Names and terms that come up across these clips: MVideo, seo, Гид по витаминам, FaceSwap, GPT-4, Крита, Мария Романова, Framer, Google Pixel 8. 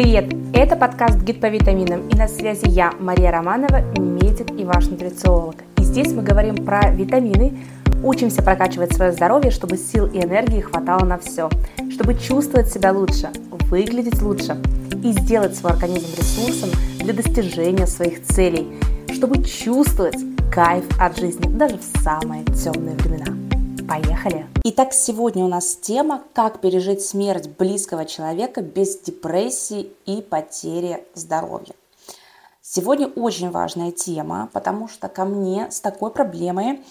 Привет! Это подкаст «Гид по витаминам», и на связи я, Мария Романова, медик и ваш нутрициолог. И здесь мы говорим про витамины, учимся прокачивать свое здоровье, чтобы сил и энергии хватало на все, чтобы чувствовать себя лучше, выглядеть лучше и сделать свой организм ресурсом для достижения своих целей, чтобы чувствовать кайф от жизни даже в самые темные времена. Поехали! Итак, сегодня у нас тема «Как пережить смерть близкого человека без депрессии и потери здоровья». Сегодня очень важная тема, потому что ко мне с такой проблемой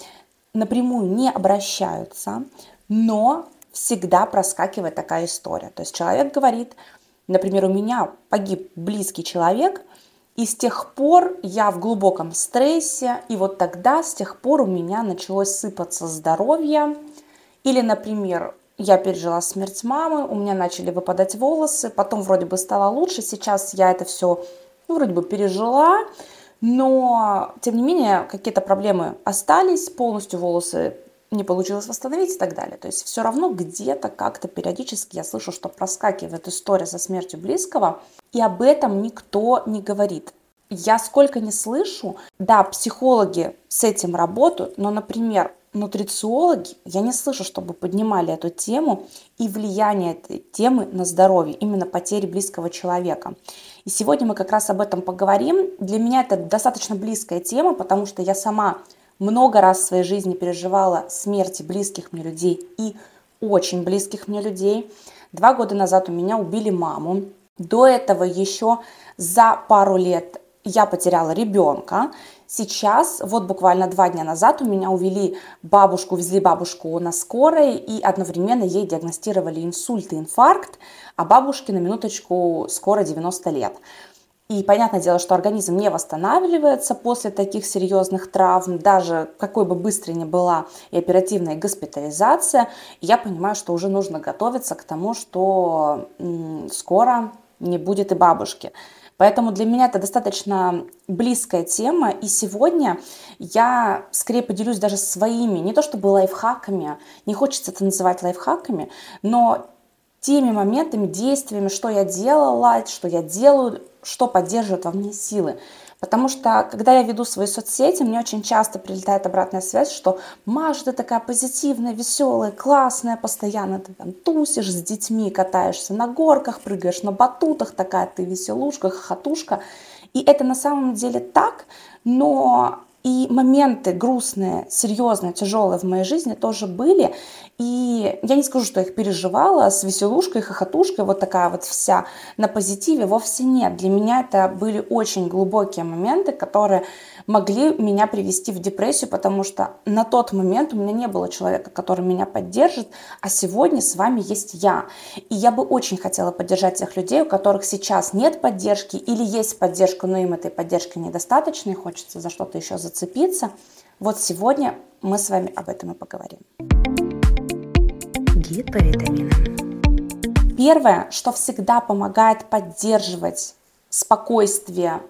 напрямую не обращаются, но всегда проскакивает такая история. То есть человек говорит, например, у меня погиб близкий человек, и с тех пор я в глубоком стрессе, и вот тогда с тех пор у меня началось сыпаться здоровье. Или, например, я пережила смерть мамы, у меня начали выпадать волосы, потом вроде бы стало лучше, сейчас я это все вроде бы пережила, но, тем не менее, какие-то проблемы остались, полностью волосы не получилось восстановить и так далее. То есть все равно где-то как-то периодически я слышу, что проскакивает история со смертью близкого, и об этом никто не говорит. Я сколько не слышу, да, психологи с этим работают, но, например, нутрициологи, я не слышу, чтобы поднимали эту тему и влияние этой темы на здоровье, именно потери близкого человека. И сегодня мы как раз об этом поговорим. Для меня это достаточно близкая тема, потому что я сама много раз в своей жизни переживала смерти близких мне людей и очень близких мне людей. 2 года назад у меня убили маму. До этого еще за пару лет я потеряла ребенка. Сейчас, вот буквально 2 дня назад, у меня везли бабушку на скорой, и одновременно ей диагностировали инсульт и инфаркт, а бабушке, на минуточку, скоро 90 лет. И понятное дело, что организм не восстанавливается после таких серьезных травм, даже какой бы быстрой ни была и оперативная госпитализация. Я понимаю, что уже нужно готовиться к тому, что скоро не будет и бабушки. Поэтому для меня это достаточно близкая тема. И сегодня я скорее поделюсь даже своими, не то чтобы лайфхаками, не хочется это называть лайфхаками, но теми моментами, действиями, что я делала, что я делаю, что поддерживает во мне силы. Потому что, когда я веду свои соцсети, мне очень часто прилетает обратная связь, что «Маша, ты такая позитивная, веселая, классная, постоянно ты там тусишь с детьми, катаешься на горках, прыгаешь на батутах, такая ты веселушка, хохотушка». И это на самом деле так, но и моменты грустные, серьезные, тяжелые в моей жизни тоже были. И я не скажу, что я их переживала с веселушкой, хохотушкой, вот такая вот вся на позитиве. Вовсе нет. Для меня это были очень глубокие моменты, которые могли меня привести в депрессию, потому что на тот момент у меня не было человека, который меня поддержит, а сегодня с вами есть я. И я бы очень хотела поддержать тех людей, у которых сейчас нет поддержки или есть поддержка, но им этой поддержки недостаточно и хочется за что-то еще зацепиться. Вот сегодня мы с вами об этом и поговорим. Гид по витаминам. Первое, что всегда помогает поддерживать спокойствие,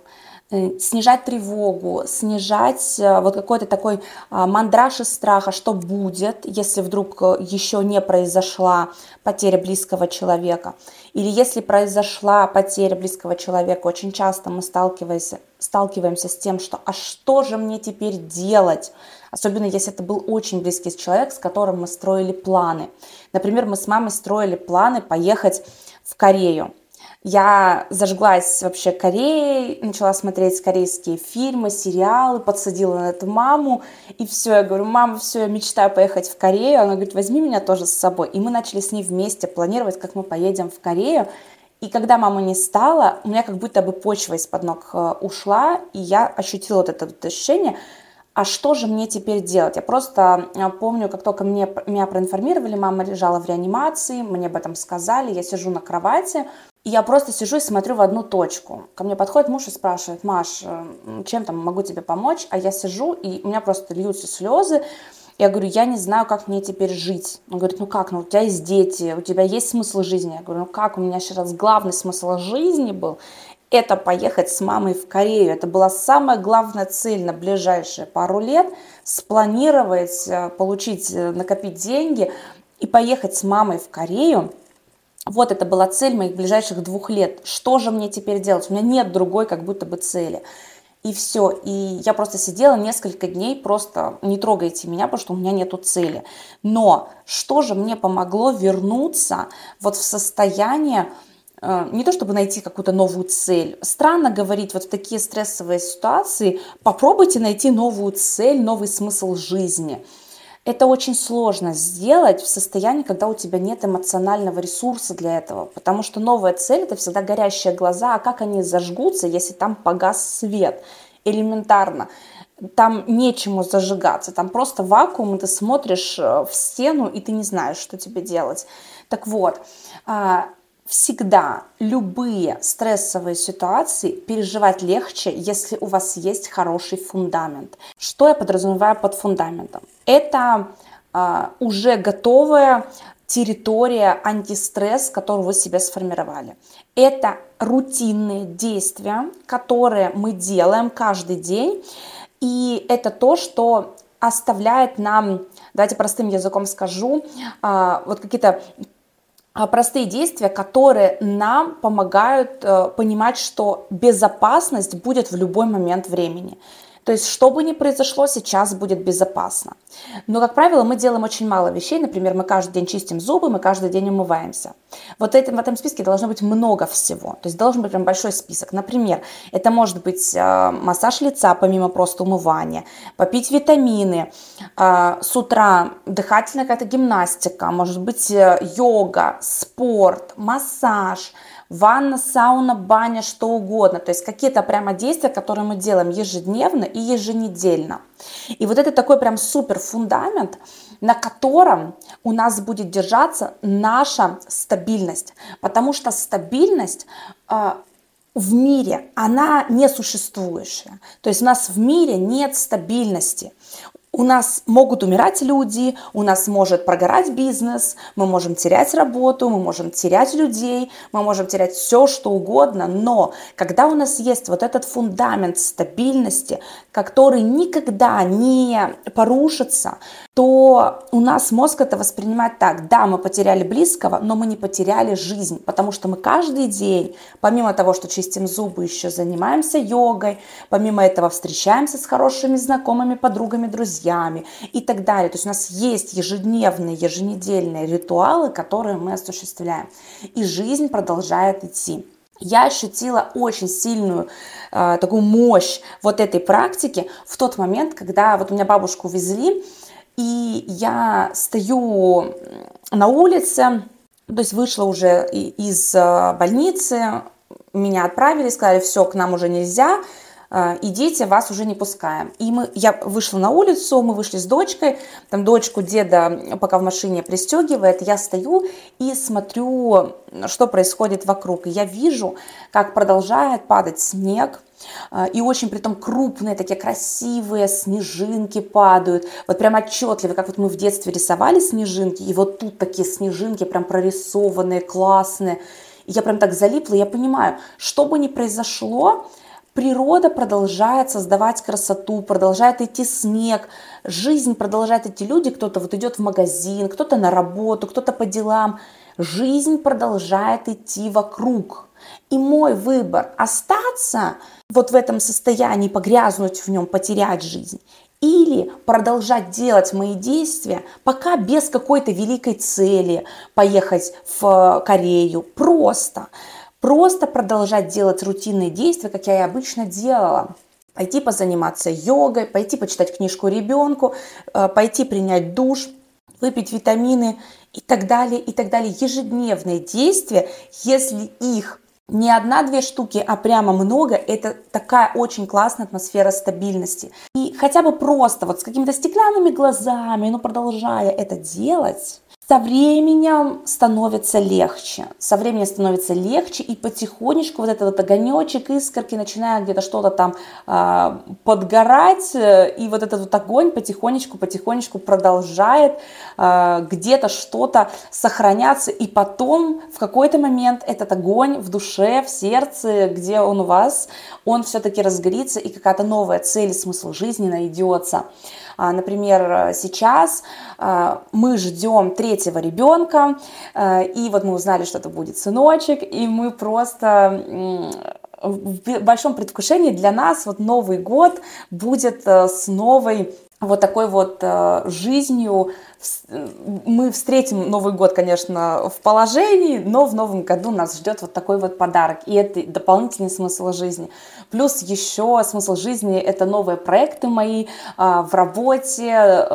снижать тревогу, снижать вот какой-то такой мандраж из страха, что будет, если вдруг еще не произошла потеря близкого человека. Или если произошла потеря близкого человека, очень часто мы сталкиваемся с тем, что «а что же мне теперь делать?». Особенно если это был очень близкий человек, с которым мы строили планы. Например, мы с мамой строили планы поехать в Корею. Я зажглась вообще Кореей, начала смотреть корейские фильмы, сериалы, подсадила на эту маму. И все, я говорю, мама, все, я мечтаю поехать в Корею. Она говорит, возьми меня тоже с собой. И мы начали с ней вместе планировать, как мы поедем в Корею. И когда мама не стала, у меня как будто бы почва из-под ног ушла, и я ощутила вот это ощущение, а что же мне теперь делать? Я просто помню, как только меня проинформировали, мама лежала в реанимации, мне об этом сказали, я сижу на кровати, и я просто сижу и смотрю в одну точку. Ко мне подходит муж и спрашивает, Маш, чем там могу тебе помочь? А я сижу, и у меня просто льются слезы. Я говорю, я не знаю, как мне теперь жить. Он говорит, ну как, ну у тебя есть дети, у тебя есть смысл жизни? Я говорю, ну как, у меня сейчас главный смысл жизни был – это поехать с мамой в Корею. Это была самая главная цель на ближайшие пару лет – спланировать, получить, накопить деньги и поехать с мамой в Корею. Вот это была цель моих ближайших 2 лет. Что же мне теперь делать? У меня нет другой как будто бы цели. И все. И я просто сидела несколько дней, просто не трогайте меня, потому что у меня нету цели. Но что же мне помогло вернуться вот в состояние, не то чтобы найти какую-то новую цель. Странно говорить вот в такие стрессовые ситуации, попробуйте найти новую цель, новый смысл жизни. Это очень сложно сделать в состоянии, когда у тебя нет эмоционального ресурса для этого, потому что новая цель – это всегда горящие глаза, а как они зажгутся, если там погас свет? Элементарно. Там нечему зажигаться, там просто вакуум, и ты смотришь в стену, и ты не знаешь, что тебе делать. Так вот, всегда любые стрессовые ситуации переживать легче, если у вас есть хороший фундамент. Что я подразумеваю под фундаментом? Это уже готовая территория антистресс, которую вы себе сформировали. Это рутинные действия, которые мы делаем каждый день. И это то, что оставляет нам, давайте простым языком скажу, вот какие-то простые действия, которые нам помогают понимать, что безопасность будет в любой момент времени. То есть, что бы ни произошло, сейчас будет безопасно. Но, как правило, мы делаем очень мало вещей. Например, мы каждый день чистим зубы, мы каждый день умываемся. Вот в этом списке должно быть много всего. То есть, должен быть прям большой список. Например, это может быть массаж лица, помимо просто умывания, попить витамины, с утра дыхательная какая-то гимнастика, может быть, йога, спорт, массаж, ванна, сауна, баня, что угодно. То есть какие-то прямо действия, которые мы делаем ежедневно и еженедельно. И вот это такой прям супер фундамент, на котором у нас будет держаться наша стабильность. Потому что стабильность в мире, она несуществующая. То есть у нас в мире нет стабильности. У нас могут умирать люди, у нас может прогорать бизнес, мы можем терять работу, мы можем терять людей, мы можем терять все, что угодно. Но когда у нас есть вот этот фундамент стабильности, который никогда не порушится, то у нас мозг это воспринимает так. Да, мы потеряли близкого, но мы не потеряли жизнь, потому что мы каждый день, помимо того, что чистим зубы, еще занимаемся йогой, помимо этого встречаемся с хорошими знакомыми, подругами, друзьями, и так далее. То есть у нас есть ежедневные, еженедельные ритуалы, которые мы осуществляем. И жизнь продолжает идти. Я ощутила очень сильную такую мощь вот этой практики в тот момент, когда вот у меня бабушку везли, и я стою на улице, то есть вышла уже из больницы, меня отправили, сказали, все, к нам уже нельзя, идите, вас уже не пускаем. И я вышла на улицу, мы вышли с дочкой, там дочку деда пока в машине пристегивает, я стою и смотрю, что происходит вокруг. И я вижу, как продолжает падать снег, и очень при том крупные, такие красивые снежинки падают. Вот прям отчетливо, как вот мы в детстве рисовали снежинки, и вот тут такие снежинки прям прорисованные, классные. И я прям так залипла, я понимаю, что бы ни произошло, природа продолжает создавать красоту, продолжает идти снег, жизнь продолжает идти, люди, кто-то вот идет в магазин, кто-то на работу, кто-то по делам. Жизнь продолжает идти вокруг. И мой выбор – остаться вот в этом состоянии, погрязнуть в нем, потерять жизнь, или продолжать делать мои действия, пока без какой-то великой цели поехать в Корею, Просто продолжать делать рутинные действия, как я и обычно делала. Пойти позаниматься йогой, пойти почитать книжку ребенку, пойти принять душ, выпить витамины и так далее, и так далее. Ежедневные действия, если их не 1-2 штуки, а прямо много, это такая очень классная атмосфера стабильности. И хотя бы просто вот с какими-то стеклянными глазами, но продолжая это делать, со временем становится легче, и потихонечку вот этот огонечек, искорки начинают где-то что-то там подгорать, и вот этот вот огонь потихонечку продолжает где-то что-то сохраняться, и потом в какой-то момент этот огонь в душе, в сердце, где он у вас, он все-таки разгорится, и какая-то новая цель и смысл жизни найдется. Например, сейчас мы ждем 3 третьего ребенка, и вот мы узнали, что это будет сыночек, и мы просто в большом предвкушении. Для нас вот Новый год будет с новой вот такой вот жизнью. Мы встретим Новый год, конечно, в положении, но в новом году нас ждет вот такой вот подарок. И это дополнительный смысл жизни. Плюс еще смысл жизни – это новые проекты мои в работе,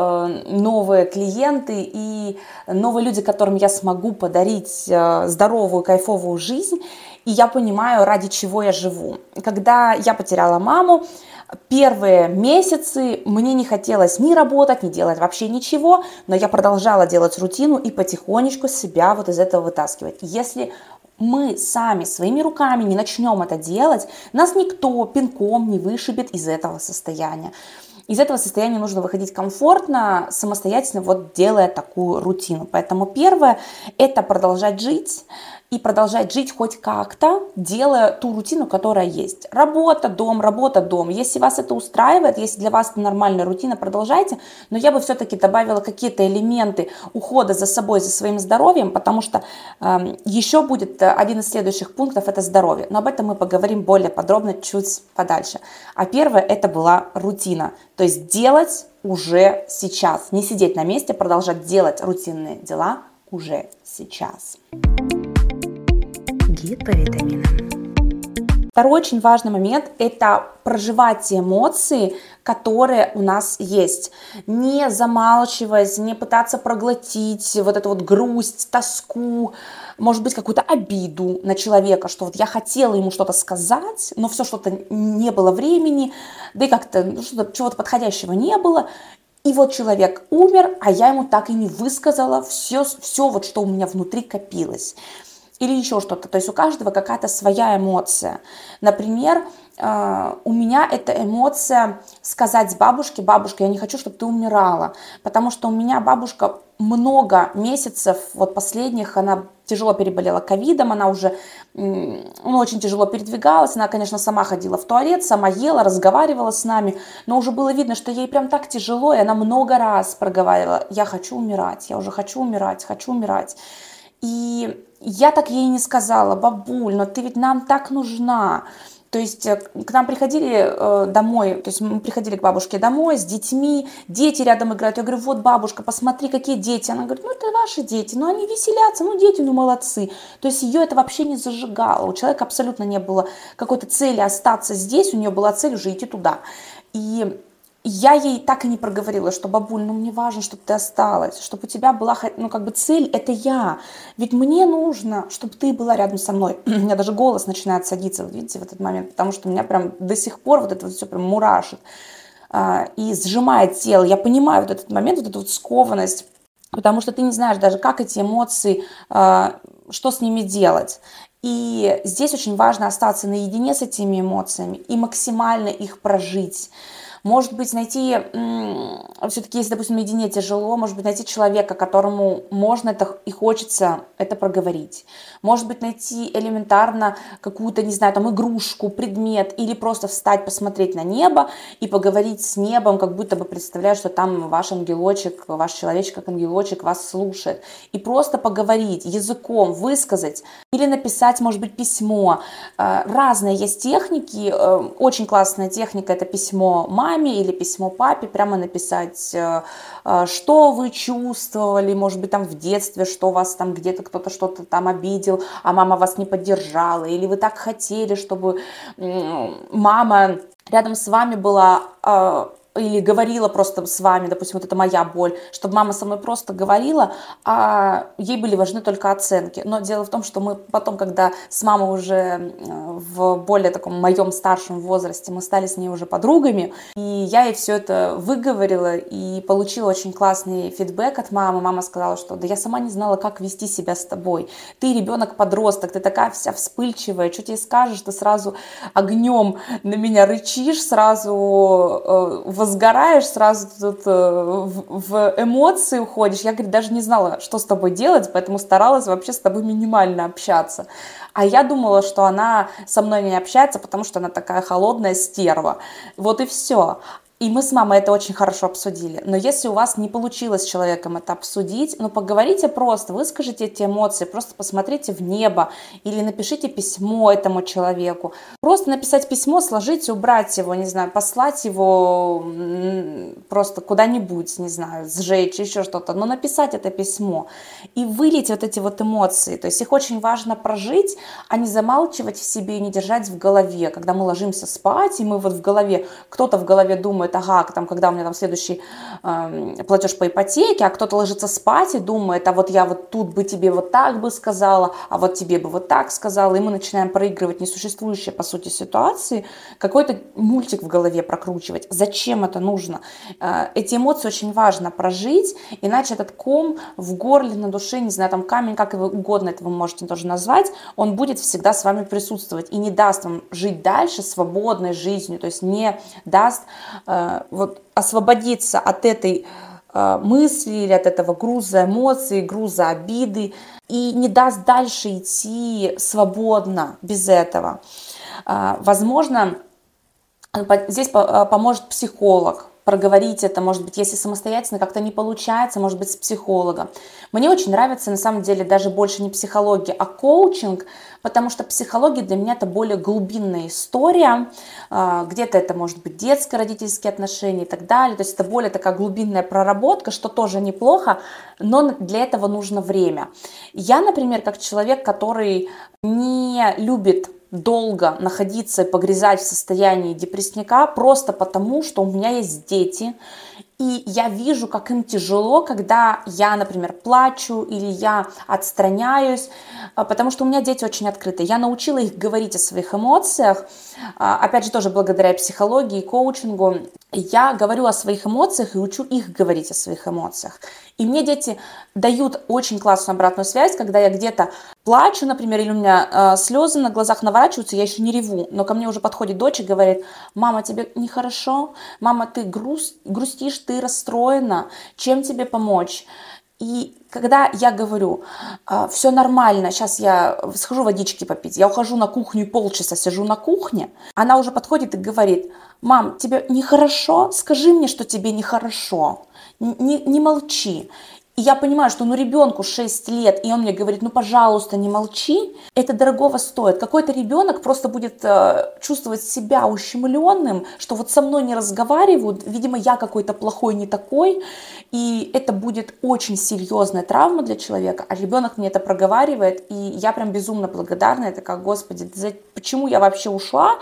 новые клиенты и новые люди, которым я смогу подарить здоровую, кайфовую жизнь. И я понимаю, ради чего я живу. Когда я потеряла маму, первые месяцы мне не хотелось ни работать, ни делать вообще ничего, но я продолжала делать рутину и потихонечку себя вот из этого вытаскивать. Если мы сами своими руками не начнем это делать, нас никто пинком не вышибет из этого состояния. Из этого состояния нужно выходить комфортно, самостоятельно, вот делая такую рутину. Поэтому первое – это продолжать жить. И продолжать жить хоть как-то, делая ту рутину, которая есть. Работа, дом, работа, дом. Если вас это устраивает, если для вас это нормальная рутина, продолжайте. Но я бы все-таки добавила какие-то элементы ухода за собой, за своим здоровьем, потому что еще будет один из следующих пунктов – это здоровье. Но об этом мы поговорим более подробно чуть подальше. А первое – это была рутина. То есть делать уже сейчас. Не сидеть на месте, продолжать делать рутинные дела уже сейчас. Гид по витаминам. Второй очень важный момент – это проживать те эмоции, которые у нас есть. Не замалчивать, не пытаться проглотить вот эту вот грусть, тоску, может быть, какую-то обиду на человека, что вот я хотела ему что-то сказать, но все что-то не было времени, да и как-то чего-то подходящего не было. И вот человек умер, а я ему так и не высказала все вот, что у меня внутри копилось. Или еще что-то. То есть у каждого какая-то своя эмоция. Например, у меня это эмоция сказать бабушке: бабушка, я не хочу, чтобы ты умирала. Потому что у меня бабушка много месяцев, вот последних, она тяжело переболела ковидом, она уже очень тяжело передвигалась. Она, конечно, сама ходила в туалет, сама ела, разговаривала с нами. Но уже было видно, что ей прям так тяжело, и она много раз проговаривала: я хочу умирать, я уже хочу умирать. И я так ей не сказала: бабуль, но ты ведь нам так нужна. То есть к нам приходили домой, то есть мы приходили к бабушке домой с детьми, дети рядом играют. Я говорю: вот, бабушка, посмотри, какие дети. Она говорит: ну это ваши дети, ну они веселятся, ну дети, ну молодцы. То есть ее это вообще не зажигало. У человека абсолютно не было какой-то цели остаться здесь, у нее была цель уже идти туда. И я ей так и не проговорила, что: бабуль, ну мне важно, чтобы ты осталась, чтобы у тебя была, ну как бы цель, это я. Ведь мне нужно, чтобы ты была рядом со мной. У меня даже голос начинает садиться, вот видите, в этот момент, потому что у меня прям до сих пор вот это вот все прям мурашит и сжимает тело. Я понимаю вот этот момент, вот эту вот скованность, потому что ты не знаешь даже, как эти эмоции, что с ними делать. И здесь очень важно остаться наедине с этими эмоциями и максимально их прожить. Может быть, найти, все-таки, если, допустим, наедине тяжело, может быть, найти человека, которому можно это и хочется это проговорить. Может быть, найти элементарно какую-то, не знаю, там, игрушку, предмет, или просто встать, посмотреть на небо и поговорить с небом, как будто бы представляя, что там ваш ангелочек, ваш человечек, как ангелочек, вас слушает. И просто поговорить языком, высказать или написать, может быть, письмо. Разные есть техники. Очень классная техника – это письмо маме или письмо папе, прямо написать, что вы чувствовали, может быть, там в детстве, что вас там где-то кто-то что-то там обидел, а мама вас не поддержала, или вы так хотели, чтобы мама рядом с вами была или говорила просто с вами, допустим, вот это моя боль, чтобы мама со мной просто говорила, а ей были важны только оценки. Но дело в том, что мы потом, когда с мамой уже в более таком моем старшем возрасте, мы стали с ней уже подругами, и я ей все это выговорила и получила очень классный фидбэк от мамы. Мама сказала, что да я сама не знала, как вести себя с тобой. Ты ребенок-подросток, ты такая вся вспыльчивая, что тебе скажешь, ты сразу огнем на меня рычишь, сразу возгораешь, сразу тут в эмоции уходишь. Я, говорит, даже не знала, что с тобой делать, поэтому старалась вообще с тобой минимально общаться. А я думала, что она со мной не общается, потому что она такая холодная стерва. Вот и все. И мы с мамой это очень хорошо обсудили. Но если у вас не получилось с человеком это обсудить, ну поговорите просто, выскажите эти эмоции, просто посмотрите в небо или напишите письмо этому человеку. Просто написать письмо, сложить, убрать его, не знаю, послать его просто куда-нибудь, не знаю, сжечь, еще что-то. Но написать это письмо и вылить вот эти вот эмоции. То есть их очень важно прожить, а не замалчивать в себе и не держать в голове. Когда мы ложимся спать, и мы вот в голове, кто-то в голове думает, ага, там, когда у меня там следующий платеж по ипотеке, а кто-то ложится спать и думает, а вот я вот тут бы тебе вот так бы сказала, а вот тебе бы вот так сказала, и мы начинаем проигрывать несуществующие, по сути, ситуации, какой-то мультик в голове прокручивать. Зачем это нужно? Эти эмоции очень важно прожить, иначе этот ком в горле, на душе, не знаю, там камень, как угодно это вы можете тоже назвать, он будет всегда с вами присутствовать и не даст вам жить дальше свободной жизнью, то есть не даст вот освободиться от этой мысли или от этого груза эмоций, груза обиды и не даст дальше идти свободно без этого. Возможно, здесь поможет психолог. Проговорить это, может быть, если самостоятельно как-то не получается, может быть, с психологом. Мне очень нравится, на самом деле, даже больше не психология, а коучинг, потому что психология для меня это более глубинная история, где-то это может быть детско-родительские отношения и так далее, то есть это более такая глубинная проработка, что тоже неплохо, но для этого нужно время. Я, например, как человек, который не любит долго находиться и погрязать в состоянии депрессника просто потому, что у меня есть дети, и я вижу, как им тяжело, когда я, например, плачу или я отстраняюсь, потому что у меня дети очень открыты. Я научила их говорить о своих эмоциях, опять же, тоже благодаря психологии и коучингу. Я говорю о своих эмоциях и учу их говорить о своих эмоциях. И мне дети дают очень классную обратную связь, когда я где-то плачу, например, или у меня слезы на глазах наворачиваются, я еще не реву, но ко мне уже подходит дочь и говорит, мама, тебе нехорошо, мама, ты грустишь, ты расстроена, чем тебе помочь? И когда я говорю, все нормально, сейчас я схожу водички попить, я ухожу на кухню и полчаса сижу на кухне, она уже подходит и говорит, мам, тебе нехорошо? Скажи мне, что тебе нехорошо, не молчи. И я понимаю, что ребенку 6 лет, и он мне говорит, пожалуйста, не молчи, это дорогого стоит. Какой-то ребенок просто будет чувствовать себя ущемленным, что вот со мной не разговаривают, видимо, я какой-то плохой, не такой, и это будет очень серьезная травма для человека, а ребенок мне это проговаривает, и я прям безумно благодарна, я такая, Господи, почему я вообще ушла?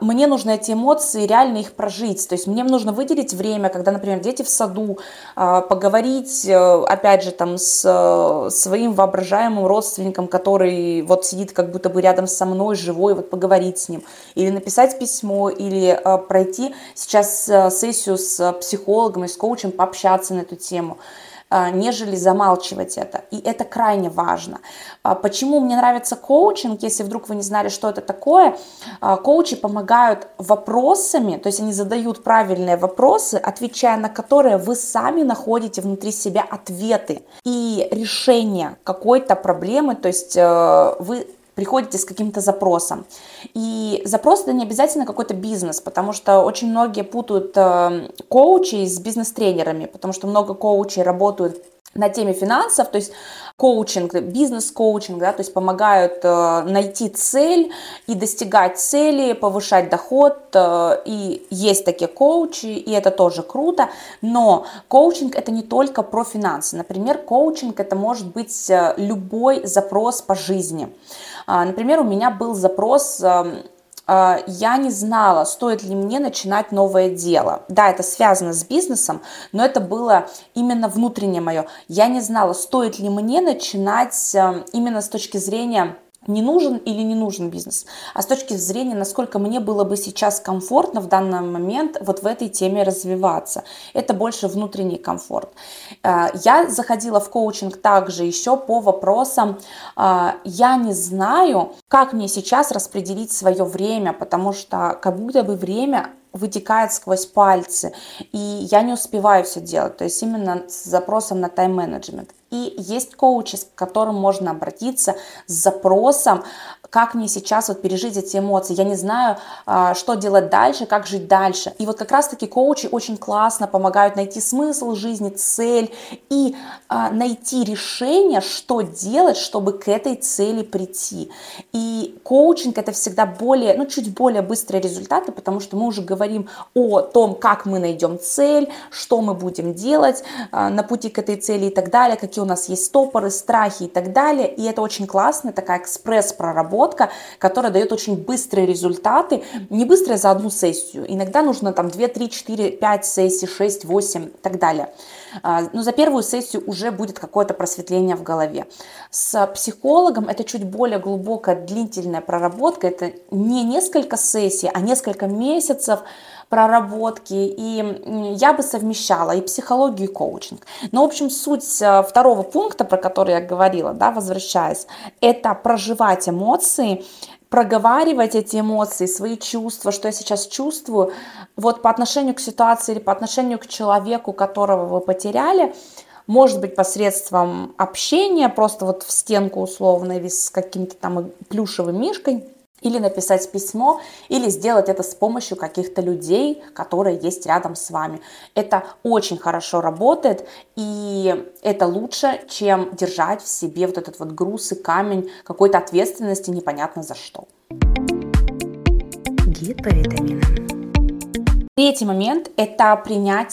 Мне нужно эти эмоции, реально их прожить, то есть мне нужно выделить время, когда, например, дети в саду, поговорить, опять же, там, с своим воображаемым родственником, который вот сидит как будто бы рядом со мной, живой, вот поговорить с ним, или написать письмо, или пройти сейчас сессию с психологом и с коучем, пообщаться на эту тему, нежели замалчивать это. И это крайне важно. Почему мне нравится коучинг, если вдруг вы не знали, что это такое? Коучи помогают вопросами, то есть они задают правильные вопросы, отвечая на которые вы сами находите внутри себя ответы и решение какой-то проблемы, то есть вы приходите с каким-то запросом. И запрос это не обязательно какой-то бизнес, потому что очень многие путают коучей с бизнес-тренерами, потому что много коучей работают на теме финансов, то есть коучинг, бизнес-коучинг, да, то есть помогают найти цель и достигать цели, повышать доход, и есть такие коучи, и это тоже круто, но коучинг это не только про финансы, например, коучинг это может быть любой запрос по жизни, например, у меня был запрос, я не знала, стоит ли мне начинать новое дело. Да, это связано с бизнесом, но это было именно внутреннее мое. Я не знала, стоит ли мне начинать именно с точки зрения не нужен или не нужен бизнес, а с точки зрения, насколько мне было бы сейчас комфортно в данный момент вот в этой теме развиваться. Это больше внутренний комфорт. Я заходила в коучинг также еще по вопросам, я не знаю, как мне сейчас распределить свое время, потому что как будто бы время вытекает сквозь пальцы, и я не успеваю все делать, то есть именно с запросом на тайм-менеджмент. и есть коучи, к которым можно обратиться с запросом, как мне сейчас вот пережить эти эмоции, я не знаю, что делать дальше, как жить дальше. И вот как раз-таки коучи очень классно помогают найти смысл жизни, цель и найти решение, что делать, чтобы к этой цели прийти. И коучинг — это всегда более, чуть более быстрые результаты, потому что мы уже говорим о том, как мы найдем цель, что мы будем делать на пути к этой цели и так далее, какие у нас есть стопоры, страхи и так далее. И это очень классная такая экспресс-проработка, которая дает очень быстрые результаты, не быстрые за одну сессию, иногда нужно там 2, 3, 4, 5 сессий, 6, 8 и так далее. Но за первую сессию уже будет какое-то просветление в голове. С психологом это чуть более глубокая, длительная проработка, это не несколько сессий, а несколько месяцев проработки, и я бы совмещала и психологию, и коучинг. Но, в общем, суть второго пункта, про который я говорила, возвращаясь, это проживать эмоции, проговаривать эти эмоции, свои чувства, что я сейчас чувствую, вот по отношению к ситуации или по отношению к человеку, которого вы потеряли, может быть, посредством общения, просто вот в стенку условно, или с каким-то там плюшевым мишкой, или написать письмо, или сделать это с помощью каких-то людей, которые есть рядом с вами. Это очень хорошо работает, и это лучше, чем держать в себе вот этот вот груз и камень какой-то ответственности непонятно за что. Гид по витаминам. Третий момент – это принять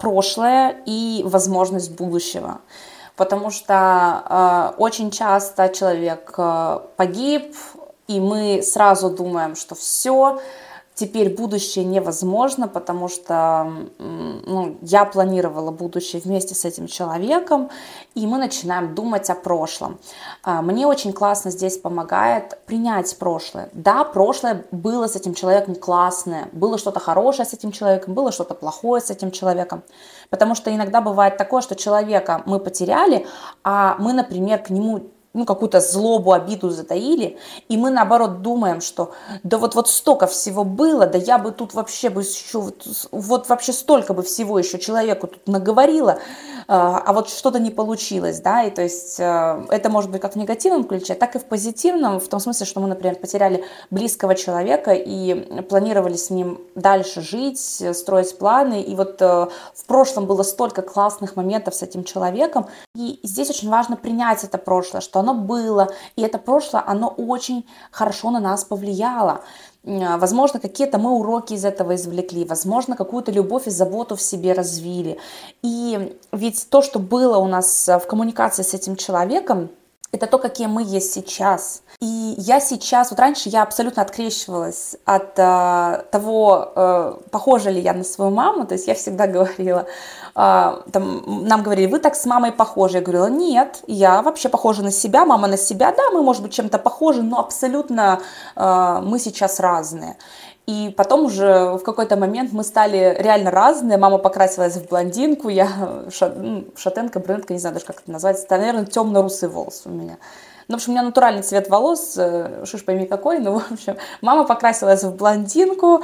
прошлое и возможность будущего. Потому что очень часто человек погиб, и мы сразу думаем, что все, теперь будущее невозможно, потому что я планировала будущее вместе с этим человеком, и мы начинаем думать о прошлом. Мне очень классно здесь помогает принять прошлое. Да, прошлое было с этим человеком классное, было что-то хорошее с этим человеком, было что-то плохое с этим человеком. Потому что иногда бывает такое, что человека мы потеряли, а мы, например, к нему какую-то злобу, обиду затаили, и мы, наоборот, думаем, что да вот столько всего было, да я бы тут вообще бы еще, вот вообще столько бы всего еще человеку тут наговорила, а вот что-то не получилось, и то есть это может быть как в негативном ключе, так и в позитивном, в том смысле, что мы, например, потеряли близкого человека и планировали с ним дальше жить, строить планы, и вот в прошлом было столько классных моментов с этим человеком, и здесь очень важно принять это прошлое, что оно было, и это прошлое, оно очень хорошо на нас повлияло. Возможно, какие-то мы уроки из этого извлекли, возможно, какую-то любовь и заботу в себе развили. И ведь то, что было у нас в коммуникации с этим человеком, это то, какие мы есть сейчас. И я сейчас, вот раньше я абсолютно открещивалась от того, похожа ли я на свою маму, то есть я всегда говорила, нам говорили, вы так с мамой похожи. Я говорила, нет, я вообще похожа на себя, мама на себя, да, мы, может быть, чем-то похожи, но абсолютно мы сейчас разные. И потом уже в какой-то момент мы стали реально разные. Мама покрасилась в блондинку, я шатенка, брюнетка, не знаю даже, как это называется. Это, наверное, темно-русый волос у меня. Ну, в общем, у меня натуральный цвет волос, шиш пойми какой, в общем, мама покрасилась в блондинку,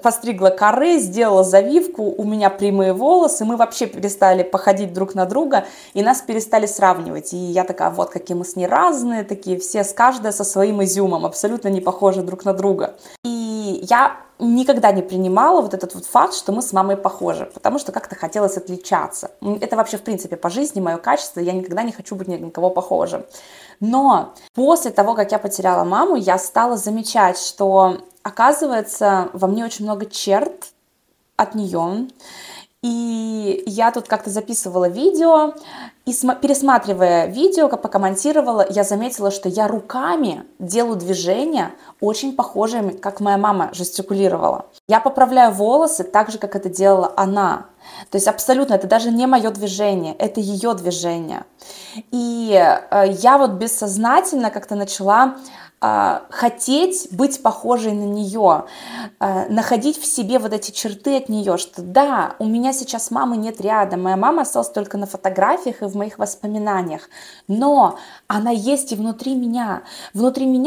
постригла каре, сделала завивку, у меня прямые волосы, мы вообще перестали походить друг на друга, и нас перестали сравнивать, и я такая, вот какие мы с ней разные, такие все, каждая со своим изюмом, абсолютно не похожи друг на друга. И я никогда не принимала вот этот вот факт, что мы с мамой похожи, потому что как-то хотелось отличаться. Это вообще, в принципе, по жизни мое качество, я никогда не хочу быть ни на кого похожим. Но после того, как я потеряла маму, я стала замечать, что, оказывается, во мне очень много черт от нее. И я тут как-то записывала видео, и пересматривая видео, как покомментировала, я заметила, что я руками делаю движения очень похожими, как моя мама жестикулировала. Я поправляю волосы так же, как это делала она. То есть абсолютно это даже не мое движение, это ее движение. И я вот бессознательно как-то начала хотеть быть похожей на нее, находить в себе вот эти черты от нее, что да, у меня сейчас мамы нет рядом, моя мама осталась только на фотографиях и в моих воспоминаниях, но она есть и внутри меня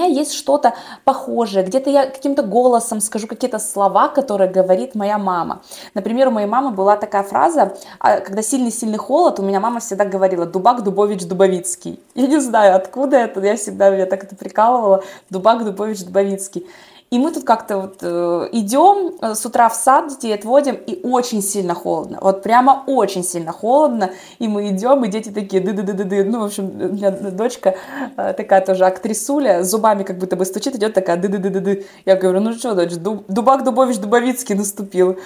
есть что-то похожее, где-то я каким-то голосом скажу какие-то слова, которые говорит моя мама. Например, у моей мамы была такая фраза, когда сильный-сильный холод, у меня мама всегда говорила «Дубак, Дубович, Дубовицкий». Я не знаю, откуда это, я так это прикалывала. Дубак, Дубович, Дубовицкий. И мы тут как-то вот идем с утра в сад, детей отводим, и очень сильно холодно. Вот прямо очень сильно холодно. И мы идем, и дети такие ды-ды-ды-ды-ды. Ну, в общем, у меня дочка такая тоже актрисуля, с зубами как будто бы стучит, идет такая ды-ды-ды-ды-ды. Я говорю, ну что, дочь, Дубак, Дубович, Дубовицкий наступил.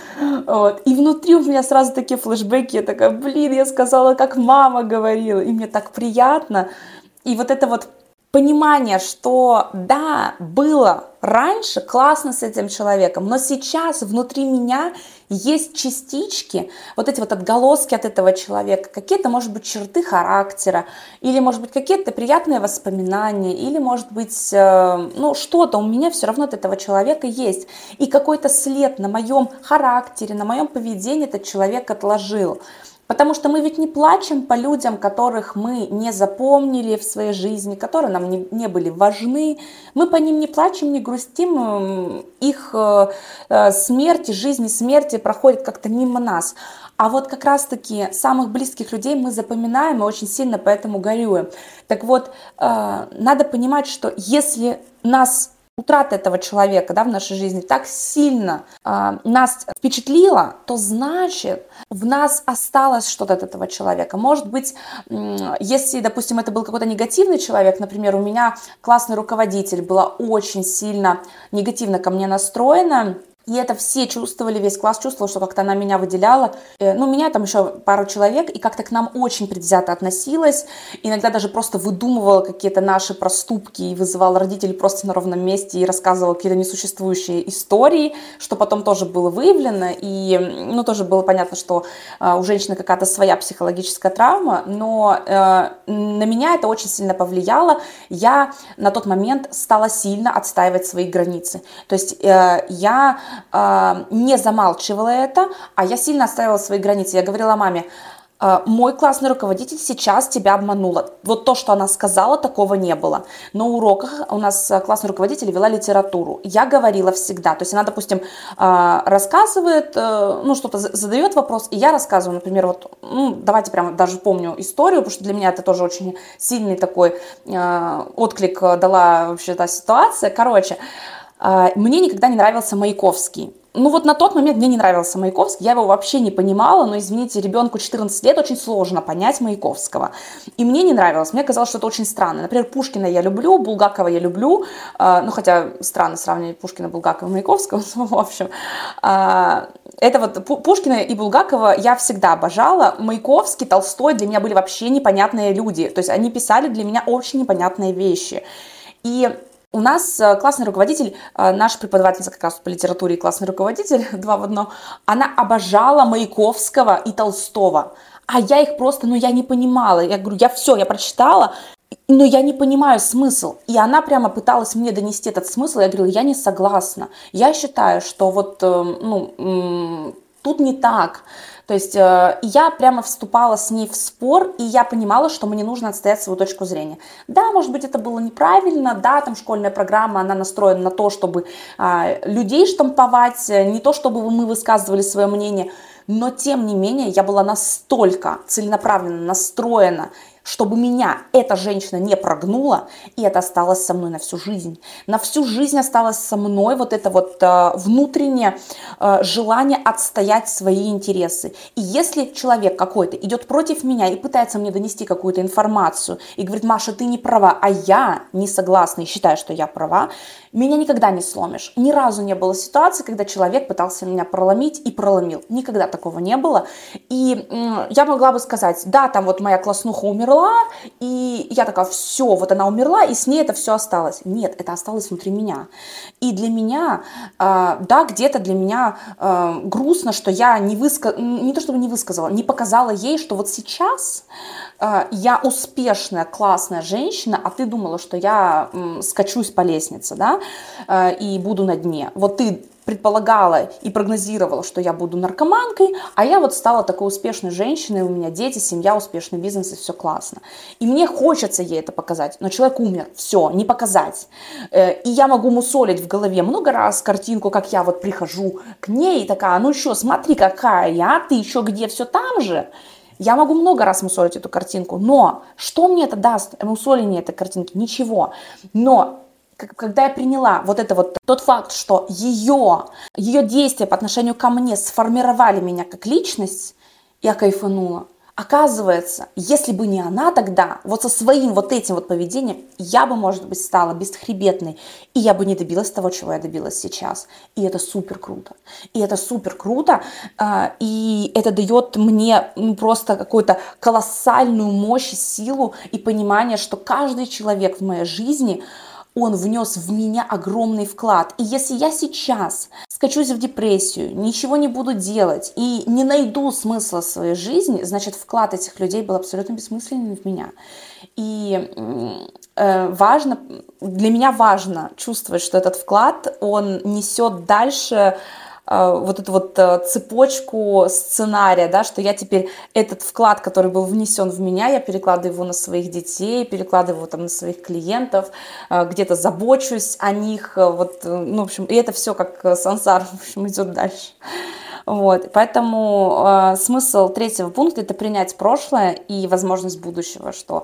Вот. И внутри у меня сразу такие флешбеки. Я такая, блин, я сказала, как мама говорила. И мне так приятно. И вот это вот понимание, что да, было раньше классно с этим человеком, но сейчас внутри меня есть частички, вот эти вот отголоски от этого человека, какие-то, может быть, черты характера, или, может быть, какие-то приятные воспоминания, или, может быть, ну, что-то у меня все равно от этого человека есть. И какой-то след на моем характере, на моем поведении этот человек отложил. Потому что мы ведь не плачем по людям, которых мы не запомнили в своей жизни, которые нам не были важны. Мы по ним не плачем, не грустим. Их смерти, жизни, смерти проходят как-то мимо нас. А вот как раз-таки самых близких людей мы запоминаем и очень сильно поэтому горюем. Так вот, надо понимать, что если нас утрата этого человека, да, в нашей жизни так сильно нас впечатлила, то значит в нас осталось что-то от этого человека. Может быть, если, допустим, это был какой-то негативный человек, например, у меня классный руководитель была очень сильно негативно ко мне настроена, и это все чувствовали, весь класс чувствовал, что как-то она меня выделяла. Ну, меня там еще пару человек, и как-то к нам очень предвзято относилась. Иногда даже просто выдумывала какие-то наши проступки и вызывала родителей просто на ровном месте и рассказывала какие-то несуществующие истории, что потом тоже было выявлено. И, ну, тоже было понятно, что у женщины какая-то своя психологическая травма, но на меня это очень сильно повлияло. Я на тот момент стала сильно отстаивать свои границы. То есть я не замалчивала это, а я сильно отстаивала свои границы. Я говорила маме, мой классный руководитель сейчас тебя обманула. Вот то, что она сказала, такого не было. На уроках у нас классный руководитель вела литературу. Я говорила всегда. То есть она, допустим, рассказывает, ну, что-то задает вопрос, и я рассказываю, например, вот, ну, давайте прямо даже помню историю, потому что для меня это тоже очень сильный такой отклик дала вообще та ситуация. Короче, мне никогда не нравился Маяковский. Ну вот на тот момент мне не нравился Маяковский, я его вообще не понимала, но, извините, ребенку 14 лет очень сложно понять Маяковского. И мне не нравилось, мне казалось, что это очень странно. Например, Пушкина я люблю, Булгакова я люблю, ну хотя странно сравнивать Пушкина, Булгакова и Маяковского, в общем. Это вот Пушкина и Булгакова я всегда обожала, Маяковский, Толстой для меня были вообще непонятные люди, то есть они писали для меня очень непонятные вещи. И у нас классный руководитель, наша преподавательница как раз по литературе и классный руководитель, два в одно, она обожала Маяковского и Толстого, а я их просто, ну я не понимала, я говорю, я прочитала, но я не понимаю смысл, и она прямо пыталась мне донести этот смысл, я говорила, я не согласна, я считаю, что вот, ну, тут не так. То есть я прямо вступала с ней в спор, и я понимала, что мне нужно отстоять свою точку зрения. Да, может быть, это было неправильно, да, там школьная программа, она настроена на то, чтобы людей штамповать, не то, чтобы мы высказывали свое мнение, но тем не менее я была настолько целенаправленно настроена, чтобы меня эта женщина не прогнула, и это осталось со мной на всю жизнь. На всю жизнь осталось со мной вот это вот внутреннее желание отстоять свои интересы. И если человек какой-то идет против меня и пытается мне донести какую-то информацию, и говорит, Маша, ты не права, а я не согласна и считаю, что я права, меня никогда не сломишь. Ни разу не было ситуации, когда человек пытался меня проломить и проломил. Никогда такого не было. И я могла бы сказать, да, там вот моя класснуха умерла, умерла, и я такая, все, вот она умерла, и с ней это все осталось. Нет, это осталось внутри меня. И для меня, да, где-то для меня грустно, что я не показала ей, что вот сейчас я успешная, классная женщина, а ты думала, что я скачусь по лестнице, да, и буду на дне. Вот ты предполагала и прогнозировала, что я буду наркоманкой, а я вот стала такой успешной женщиной, у меня дети, семья, успешный бизнес, и все классно. И мне хочется ей это показать, но человек умер, все, не показать. И я могу мусолить в голове много раз картинку, как я вот прихожу к ней и такая, ну что, смотри, какая я, ты еще где, все там же. Я могу много раз мусолить эту картинку, но что мне это даст, мусоление этой картинки? Ничего. Но когда я приняла вот это вот, тот факт, что ее действия по отношению ко мне сформировали меня как личность, я кайфанула. Оказывается, если бы не она тогда, вот со своим вот этим вот поведением, я бы, может быть, стала бесхребетной, и я бы не добилась того, чего я добилась сейчас. И это супер круто. И это дает мне просто какую-то колоссальную мощь, силу и понимание, что каждый человек в моей жизни, он внес в меня огромный вклад. И если я сейчас скачусь в депрессию, ничего не буду делать и не найду смысла в своей жизни, значит, вклад этих людей был абсолютно бессмысленным в меня. И для меня важно чувствовать, что этот вклад, он несет дальше вот эту вот цепочку сценария, да, что я теперь этот вклад, который был внесен в меня, я перекладываю его на своих детей, перекладываю его там на своих клиентов, где-то забочусь о них, вот, ну, в общем, и это все как сансар, в общем, идет дальше. Вот, поэтому смысл третьего пункта – это принять прошлое и возможность будущего, что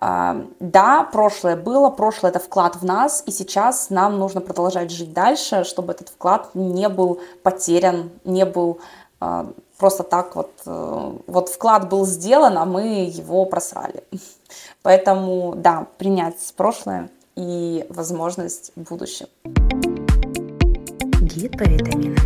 да, прошлое было, прошлое – это вклад в нас, и сейчас нам нужно продолжать жить дальше, чтобы этот вклад не был потерян, не был просто так вот, вот вклад был сделан, а мы его просрали. Поэтому, да, принять прошлое и возможность будущего. Гид по витаминам.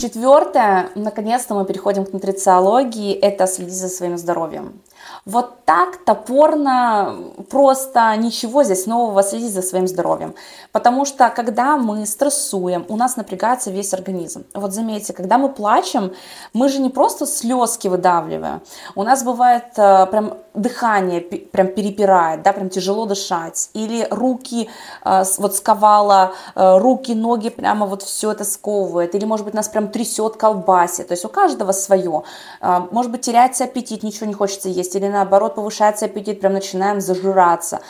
4. Наконец-то мы переходим к нутрициологии. Это следить за своим здоровьем. Вот так топорно, просто ничего здесь нового, следить за своим здоровьем. Потому что, когда мы стрессуем, у нас напрягается весь организм. Вот заметьте, когда мы плачем, мы же не просто слезки выдавливаем. У нас бывает прям дыхание прям перепирает, да, прям тяжело дышать. Или руки вот сковало, руки, ноги, прямо вот все это сковывает. Или, может быть, нас прям трясет, колбасит. То есть у каждого свое. Может быть, теряется аппетит, ничего не хочется есть. Или наоборот, повышается аппетит, прям начинаем зажираться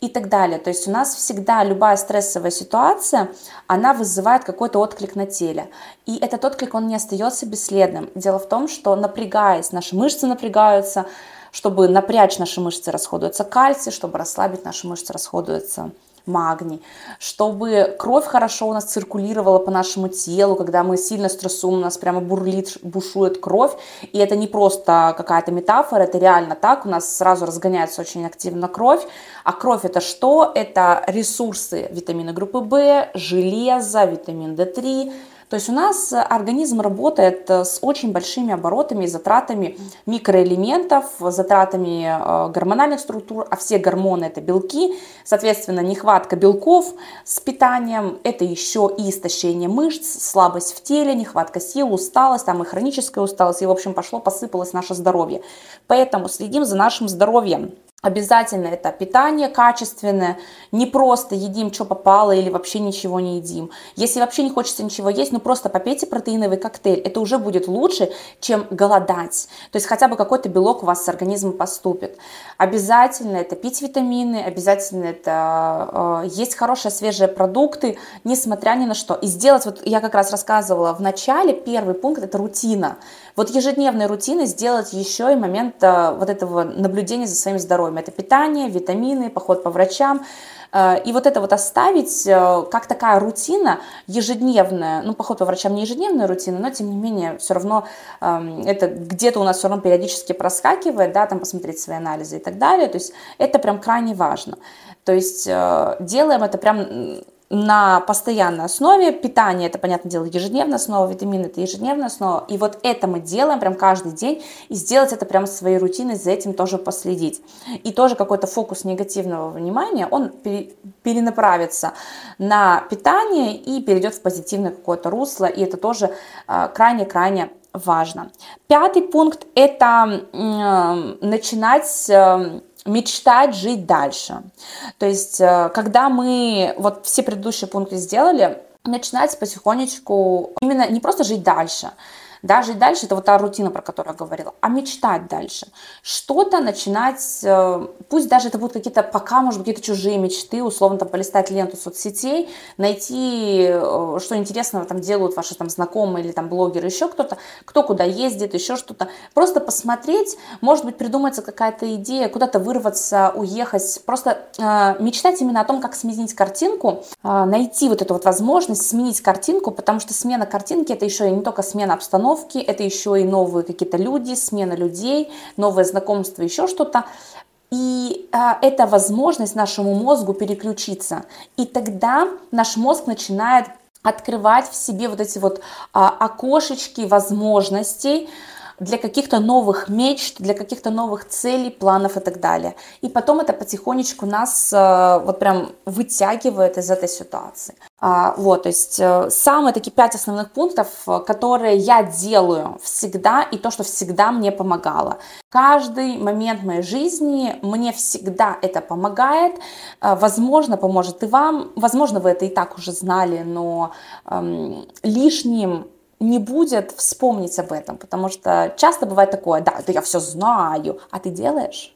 и так далее. То есть у нас всегда любая стрессовая ситуация, она вызывает какой-то отклик на теле. И этот отклик, он не остается бесследным. Дело в том, что напрягаясь, наши мышцы напрягаются, чтобы напрячь наши мышцы, расходуется кальций, чтобы расслабить наши мышцы, расходуется магний, чтобы кровь хорошо у нас циркулировала по нашему телу, когда мы сильно стрессуем, у нас прямо бурлит, бушует кровь, и это не просто какая-то метафора, это реально так, у нас сразу разгоняется очень активно кровь, а кровь это что? Это ресурсы витамина группы В, железо, витамин D3, то есть у нас организм работает с очень большими оборотами и затратами микроэлементов, затратами гормональных структур, а все гормоны это белки, соответственно, нехватка белков с питанием, это еще и истощение мышц, слабость в теле, нехватка сил, усталость, там и хроническая усталость, и в общем посыпалось наше здоровье. Поэтому следим за нашим здоровьем. Обязательно это питание качественное, не просто едим, что попало, или вообще ничего не едим. Если вообще не хочется ничего есть, ну просто попейте протеиновый коктейль, это уже будет лучше, чем голодать. То есть хотя бы какой-то белок у вас с организма поступит. Обязательно это пить витамины, обязательно это есть хорошие свежие продукты, несмотря ни на что. И сделать, вот я как раз рассказывала в начале, первый пункт – это рутина. Вот ежедневной рутиной сделать еще и момент вот этого наблюдения за своим здоровьем. Это питание, витамины, поход по врачам. И вот это вот оставить как такая рутина ежедневная, ну, поход по врачам не ежедневная рутина, но, тем не менее, все равно это где-то у нас все равно периодически проскакивает, да, там посмотреть свои анализы и так далее, то есть это прям крайне важно. То есть делаем это прям на постоянной основе. Питание, это, понятное дело, ежедневная основа, витамины, это ежедневная основа. И вот это мы делаем прям каждый день. И сделать это прям своей рутиной, за этим тоже последить. И тоже какой-то фокус негативного внимания, он перенаправится на питание и перейдет в позитивное какое-то русло. И это тоже крайне-крайне важно. Пятый пункт – это начинать... мечтать жить дальше. То есть, когда мы вот все предыдущие пункты сделали, начинать потихонечку именно не просто жить дальше, да, жить дальше — это вот та рутина, про которую я говорила, а мечтать дальше. Что-то начинать, пусть даже это будут какие-то пока, может быть, какие-то чужие мечты, условно там полистать ленту соцсетей, найти, что интересного там делают ваши там знакомые или там блогеры, еще кто-то, кто куда ездит, еще что-то. Просто посмотреть, может быть, придумается какая-то идея, куда-то вырваться, уехать. Просто мечтать именно о том, как сменить картинку, найти вот эту вот возможность сменить картинку, потому что смена картинки — это еще и не только смена обстановки, это еще и новые какие-то люди, смена людей, новые знакомства, еще что-то. И это возможность нашему мозгу переключиться. И тогда наш мозг начинает открывать в себе вот эти вот окошечки возможностей для каких-то новых мечт, для каких-то новых целей, планов и так далее. И потом это потихонечку нас вот прям вытягивает из этой ситуации. Вот, то есть самые такие 5 основных пунктов, которые я делаю всегда, и то, что всегда мне помогало. Каждый момент моей жизни мне всегда это помогает. Возможно, поможет и вам. Возможно, вы это и так уже знали, но лишним не будет вспомнить об этом, потому что часто бывает такое: да, я все знаю, а ты делаешь?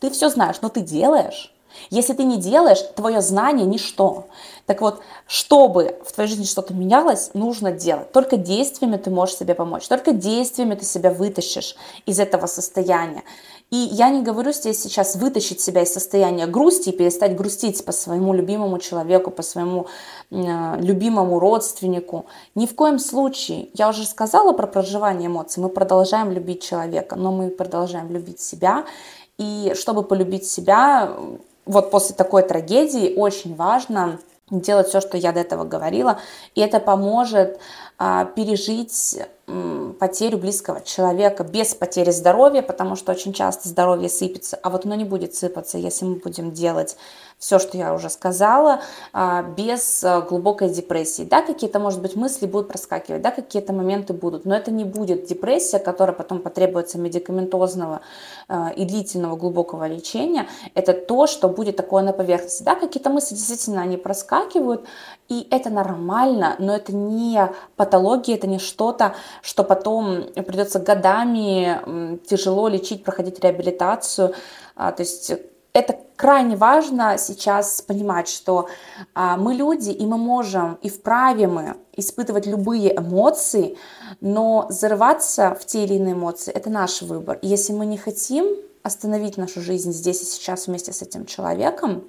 Ты все знаешь, но ты делаешь? Если ты не делаешь, твое знание ничто. Так вот, чтобы в твоей жизни что-то менялось, нужно делать. Только действиями ты можешь себе помочь, только действиями ты себя вытащишь из этого состояния. И я не говорю здесь сейчас вытащить себя из состояния грусти и перестать грустить по своему любимому человеку, по своему любимому родственнику. Ни в коем случае. Я уже сказала про проживание эмоций. Мы продолжаем любить человека, но мы продолжаем любить себя. И чтобы полюбить себя, вот после такой трагедии очень важно делать все, что я до этого говорила. И это поможет пережить потерю близкого человека без потери здоровья, потому что очень часто здоровье сыпется, а вот оно не будет сыпаться, если мы будем делать все, что я уже сказала, без глубокой депрессии. Да, какие-то, может быть, мысли будут проскакивать, да, какие-то моменты будут, но это не будет депрессия, которая потом потребуется медикаментозного и длительного глубокого лечения. Это то, что будет такое на поверхности. Да, какие-то мысли действительно они проскакивают, и это нормально, но это не патология, это не что-то, что потом придется годами тяжело лечить, проходить реабилитацию. То есть это крайне важно сейчас понимать, что мы люди, и мы можем, и вправе мы испытывать любые эмоции, но зарываться в те или иные эмоции – это наш выбор. И если мы не хотим остановить нашу жизнь здесь и сейчас вместе с этим человеком,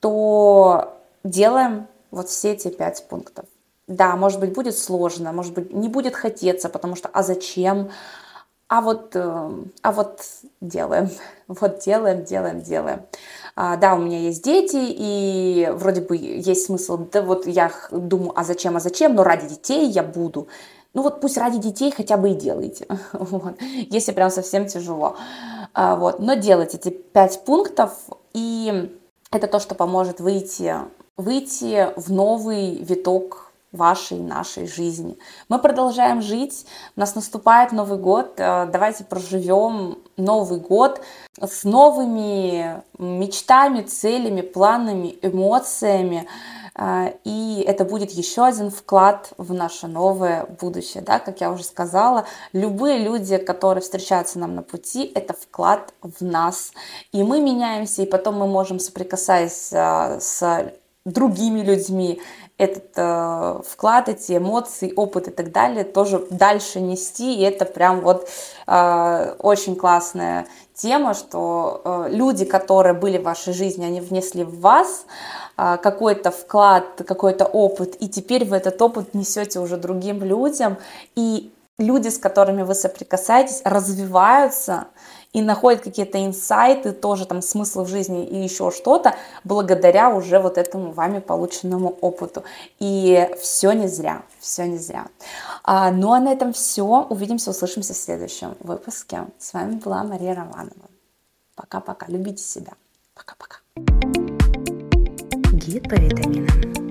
то делаем вот все эти 5 пунктов. Да, может быть, будет сложно, может быть, не будет хотеться, потому что «а зачем?», а вот делаем, вот делаем. Да, у меня есть дети, и вроде бы есть смысл, да вот я думаю, а зачем, но ради детей я буду. Ну вот пусть ради детей хотя бы и делайте, вот, если прям совсем тяжело. Вот, но делайте эти 5 пунктов, и это то, что поможет выйти в новый виток вашей, нашей жизни. Мы продолжаем жить, у нас наступает Новый год, давайте проживем Новый год с новыми мечтами, целями, планами, эмоциями, и это будет еще один вклад в наше новое будущее. Да? Как я уже сказала, любые люди, которые встречаются нам на пути, это вклад в нас, и мы меняемся, и потом мы можем, соприкасаясь с другими людьми, этот вклад, эти эмоции, опыт и так далее тоже дальше нести. И это прям вот очень классная тема, что люди, которые были в вашей жизни, они внесли в вас какой-то вклад, какой-то опыт, и теперь вы этот опыт несете уже другим людям. И люди, с которыми вы соприкасаетесь, развиваются и находят какие-то инсайты, тоже там смысл в жизни и еще что-то, благодаря уже вот этому вами полученному опыту. И все не зря, все не зря. Ну а на этом все. Увидимся, услышимся в следующем выпуске. С вами была Мария Романова. Пока-пока. Любите себя. Пока-пока. Гид по витаминам.